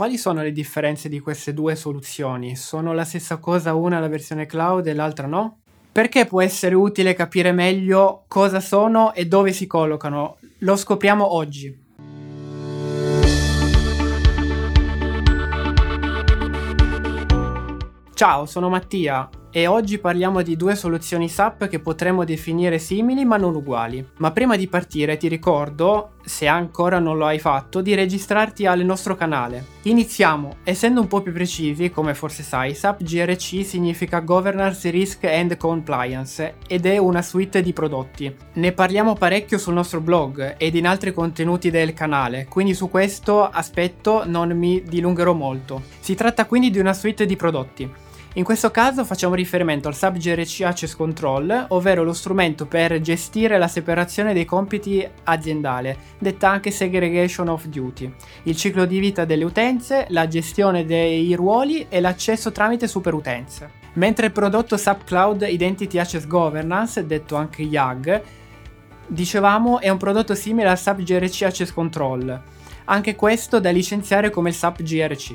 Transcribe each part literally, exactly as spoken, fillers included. Quali sono le differenze di queste due soluzioni? Sono la stessa cosa, una la versione cloud e l'altra no? Perché può essere utile capire meglio cosa sono e dove si collocano? Lo scopriamo oggi. Ciao, sono Mattia e oggi parliamo di due soluzioni S A P che potremmo definire simili ma non uguali. Ma prima di partire ti ricordo, se ancora non lo hai fatto, di registrarti al nostro canale. Iniziamo! Essendo un po' più precisi, come forse sai, S A P G R C significa Governance, Risk and Compliance ed è una suite di prodotti. Ne parliamo parecchio sul nostro blog ed in altri contenuti del canale, quindi su questo aspetto non mi dilungherò molto. Si tratta quindi di una suite di prodotti. In questo caso facciamo riferimento al S A P G R C Access Control, ovvero lo strumento per gestire la separazione dei compiti aziendale, detta anche Segregation of Duty, il ciclo di vita delle utenze, la gestione dei ruoli e l'accesso tramite superutenze. Mentre il prodotto S A P Cloud Identity Access Governance, detto anche I A G, dicevamo è un prodotto simile al S A P G R C Access Control, anche questo da licenziare come il S A P G R C.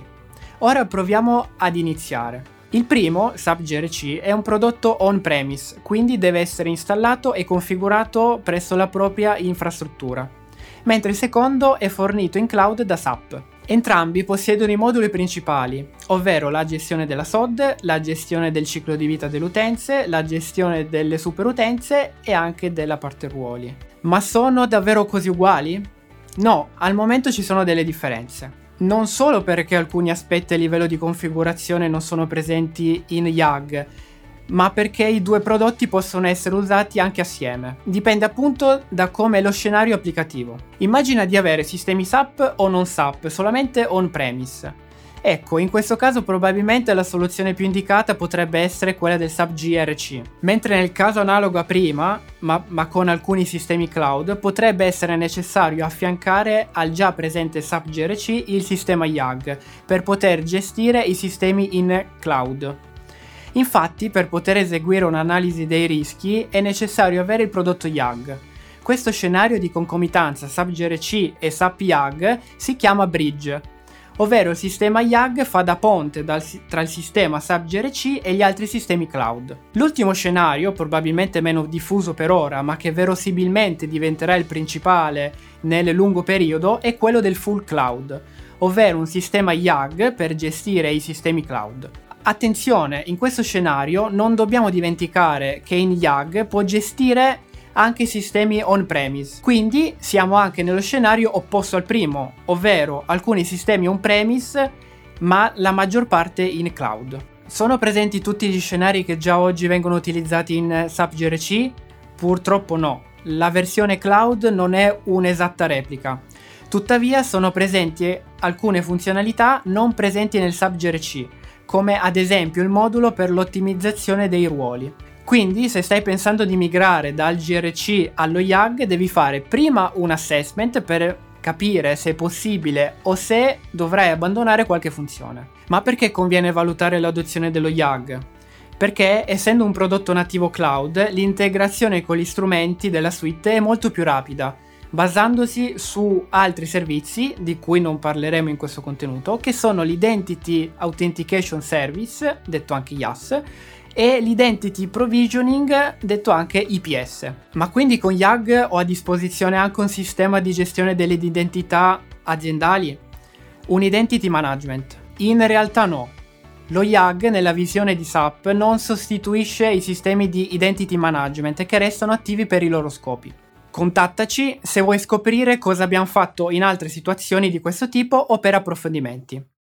Ora proviamo ad iniziare. Il primo, S A P G R C, è un prodotto on-premise, quindi deve essere installato e configurato presso la propria infrastruttura, mentre il secondo è fornito in cloud da S A P. Entrambi possiedono i moduli principali, ovvero la gestione della S O D, la gestione del ciclo di vita delle utenze, la gestione delle superutenze e anche della parte ruoli. Ma sono davvero così uguali? No, al momento ci sono delle differenze. Non solo perché alcuni aspetti a livello di configurazione non sono presenti in I A G, ma perché i due prodotti possono essere usati anche assieme. Dipende appunto da come è lo scenario applicativo. Immagina di avere sistemi S A P o non S A P, solamente on-premise. Ecco, in questo caso probabilmente la soluzione più indicata potrebbe essere quella del S A P G R C, mentre nel caso analogo a prima, ma, ma con alcuni sistemi cloud, potrebbe essere necessario affiancare al già presente S A P G R C il sistema I A G per poter gestire i sistemi in cloud. Infatti, per poter eseguire un'analisi dei rischi è necessario avere il prodotto I A G. Questo scenario di concomitanza S A P G R C e S A P I A G si chiama bridge, ovvero il sistema I A G fa da ponte dal, tra il sistema S A P G R C e gli altri sistemi cloud. L'ultimo scenario, probabilmente meno diffuso per ora, ma che verosimilmente diventerà il principale nel lungo periodo, è quello del full cloud, ovvero un sistema I A G per gestire i sistemi cloud. Attenzione, in questo scenario non dobbiamo dimenticare che in I A G può gestire anche i sistemi on-premise, quindi siamo anche nello scenario opposto al primo, ovvero alcuni sistemi on-premise ma la maggior parte in cloud. Sono presenti tutti gli scenari che già oggi vengono utilizzati in S A P G R C? Purtroppo no, la versione cloud non è un'esatta replica. Tuttavia sono presenti alcune funzionalità non presenti nel S A P G R C, come ad esempio il modulo per l'ottimizzazione dei ruoli. Quindi, se stai pensando di migrare dal G R C allo I A G, devi fare prima un assessment per capire se è possibile o se dovrai abbandonare qualche funzione. Ma perché conviene valutare l'adozione dello I A G? Perché, essendo un prodotto nativo cloud, l'integrazione con gli strumenti della suite è molto più rapida, basandosi su altri servizi, di cui non parleremo in questo contenuto, che sono l'Identity Authentication Service, detto anche I A S, e l'Identity Provisioning, detto anche I P S. Ma quindi con I A G ho a disposizione anche un sistema di gestione delle identità aziendali? Un Identity Management? In realtà no. Lo I A G nella visione di S A P non sostituisce i sistemi di Identity Management che restano attivi per i loro scopi. Contattaci se vuoi scoprire cosa abbiamo fatto in altre situazioni di questo tipo o per approfondimenti.